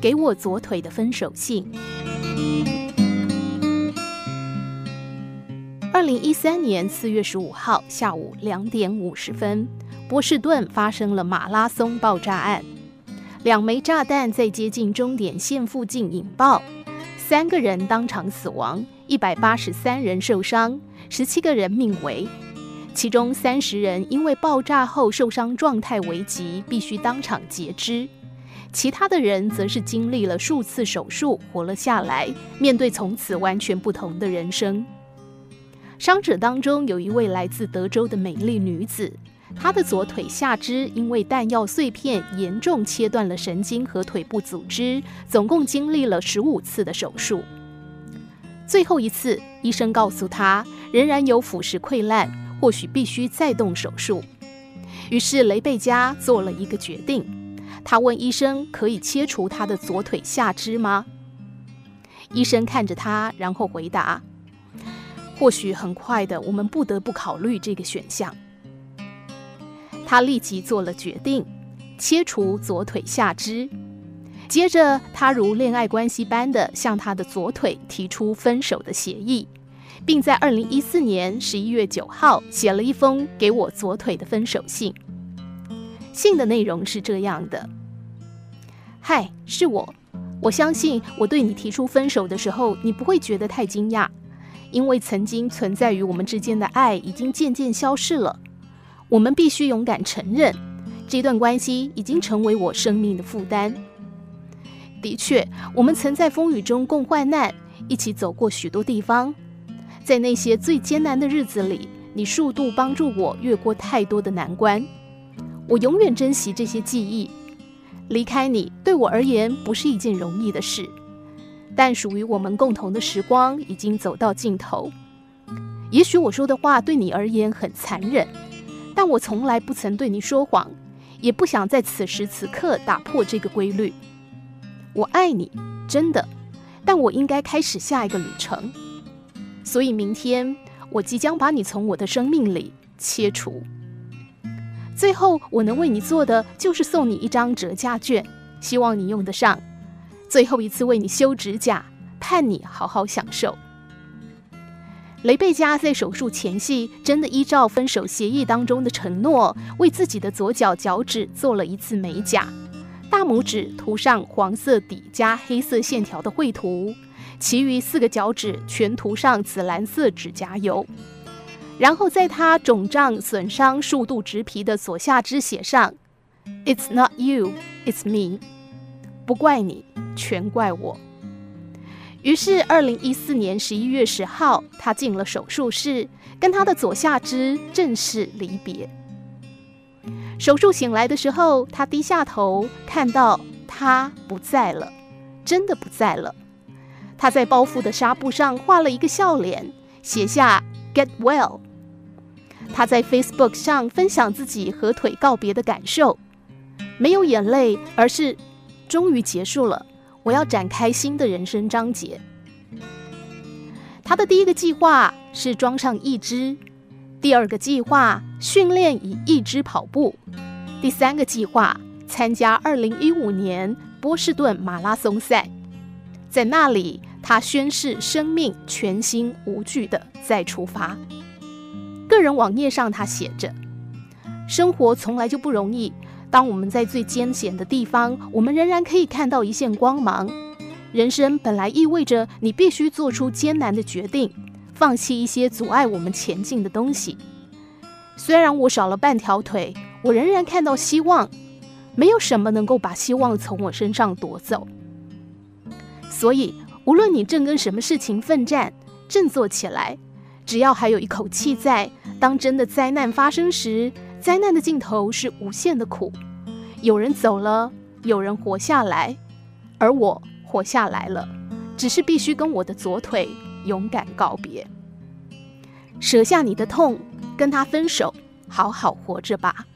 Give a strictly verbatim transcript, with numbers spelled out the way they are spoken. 给我左腿的分手信》。二零一三年四月十五号下午两点五十分，波士顿发生了马拉松爆炸案，两枚炸弹在接近终点线附近引爆，三个人当场死亡，一百八十三人受伤，十七个人命危。其中三十人因为爆炸后受伤状态危急，必须当场截肢；其他的人则是经历了数次手术活了下来，面对从此完全不同的人生。伤者当中有一位来自德州的美丽女子，她的左腿下肢因为弹药碎片严重切断了神经和腿部组织，总共经历了十五次的手术。最后一次，医生告诉她仍然有腐蚀溃烂，或许必须再动手术。于是雷贝加做了一个决定，他问医生可以切除他的左腿下肢吗？医生看着他，然后回答：或许很快的，我们不得不考虑这个选项。他立即做了决定，切除左腿下肢。接着他如恋爱关系般的向他的左腿提出分手的协议，并在二零一四年十一月九号写了一封给我左腿的分手信。信的内容是这样的：嗨，是我。我相信我对你提出分手的时候，你不会觉得太惊讶，因为曾经存在于我们之间的爱已经渐渐消逝了。我们必须勇敢承认，这段关系已经成为我生命的负担。的确，我们曾在风雨中共患难，一起走过许多地方。在那些最艰难的日子里，你数度帮助我越过太多的难关，我永远珍惜这些记忆。离开你对我而言不是一件容易的事，但属于我们共同的时光已经走到尽头。也许我说的话对你而言很残忍，但我从来不曾对你说谎，也不想在此时此刻打破这个规律。我爱你，真的，但我应该开始下一个旅程。所以明天我即将把你从我的生命里切除。最后我能为你做的就是送你一张折价券，希望你用得上。最后一次为你修指甲，盼你好好享受。雷贝加在手术前夕真的依照分手协议当中的承诺，为自己的左脚脚趾做了一次美甲，大拇指涂上黄色底加黑色线条的绘图，其余四个脚趾全涂上紫蓝色指甲油，然后在他肿胀损伤数度植皮的左下肢写上 It's not you, it's me， 不怪你，全怪我。于是二零一四年十一月十号，他进了手术室，跟他的左下肢正式离别。手术醒来的时候，他低下头看到他不在了，真的不在了。他在包覆的纱布上画了一个笑脸，写下 Get well。 他在 Facebook 上分享自己和腿告别的感受，没有眼泪，而是终于结束了，我要展开新的人生章节。他的第一个计划是装上义肢，第二个计划训练以义肢跑步，第三个计划参加二零一五年波士顿马拉松赛。在那里，他宣誓生命全心无惧地再出发。个人网页上他写着：生活从来就不容易，当我们在最艰险的地方，我们仍然可以看到一线光芒。人生本来意味着你必须做出艰难的决定，放弃一些阻碍我们前进的东西。虽然我少了半条腿，我仍然看到希望，没有什么能够把希望从我身上夺走。所以无论你正跟什么事情奋战，振作起来，只要还有一口气在，当真的灾难发生时，灾难的尽头是无限的苦。有人走了，有人活下来，而我活下来了，只是必须跟我的左腿勇敢告别。舍下你的痛，跟他分手，好好活着吧。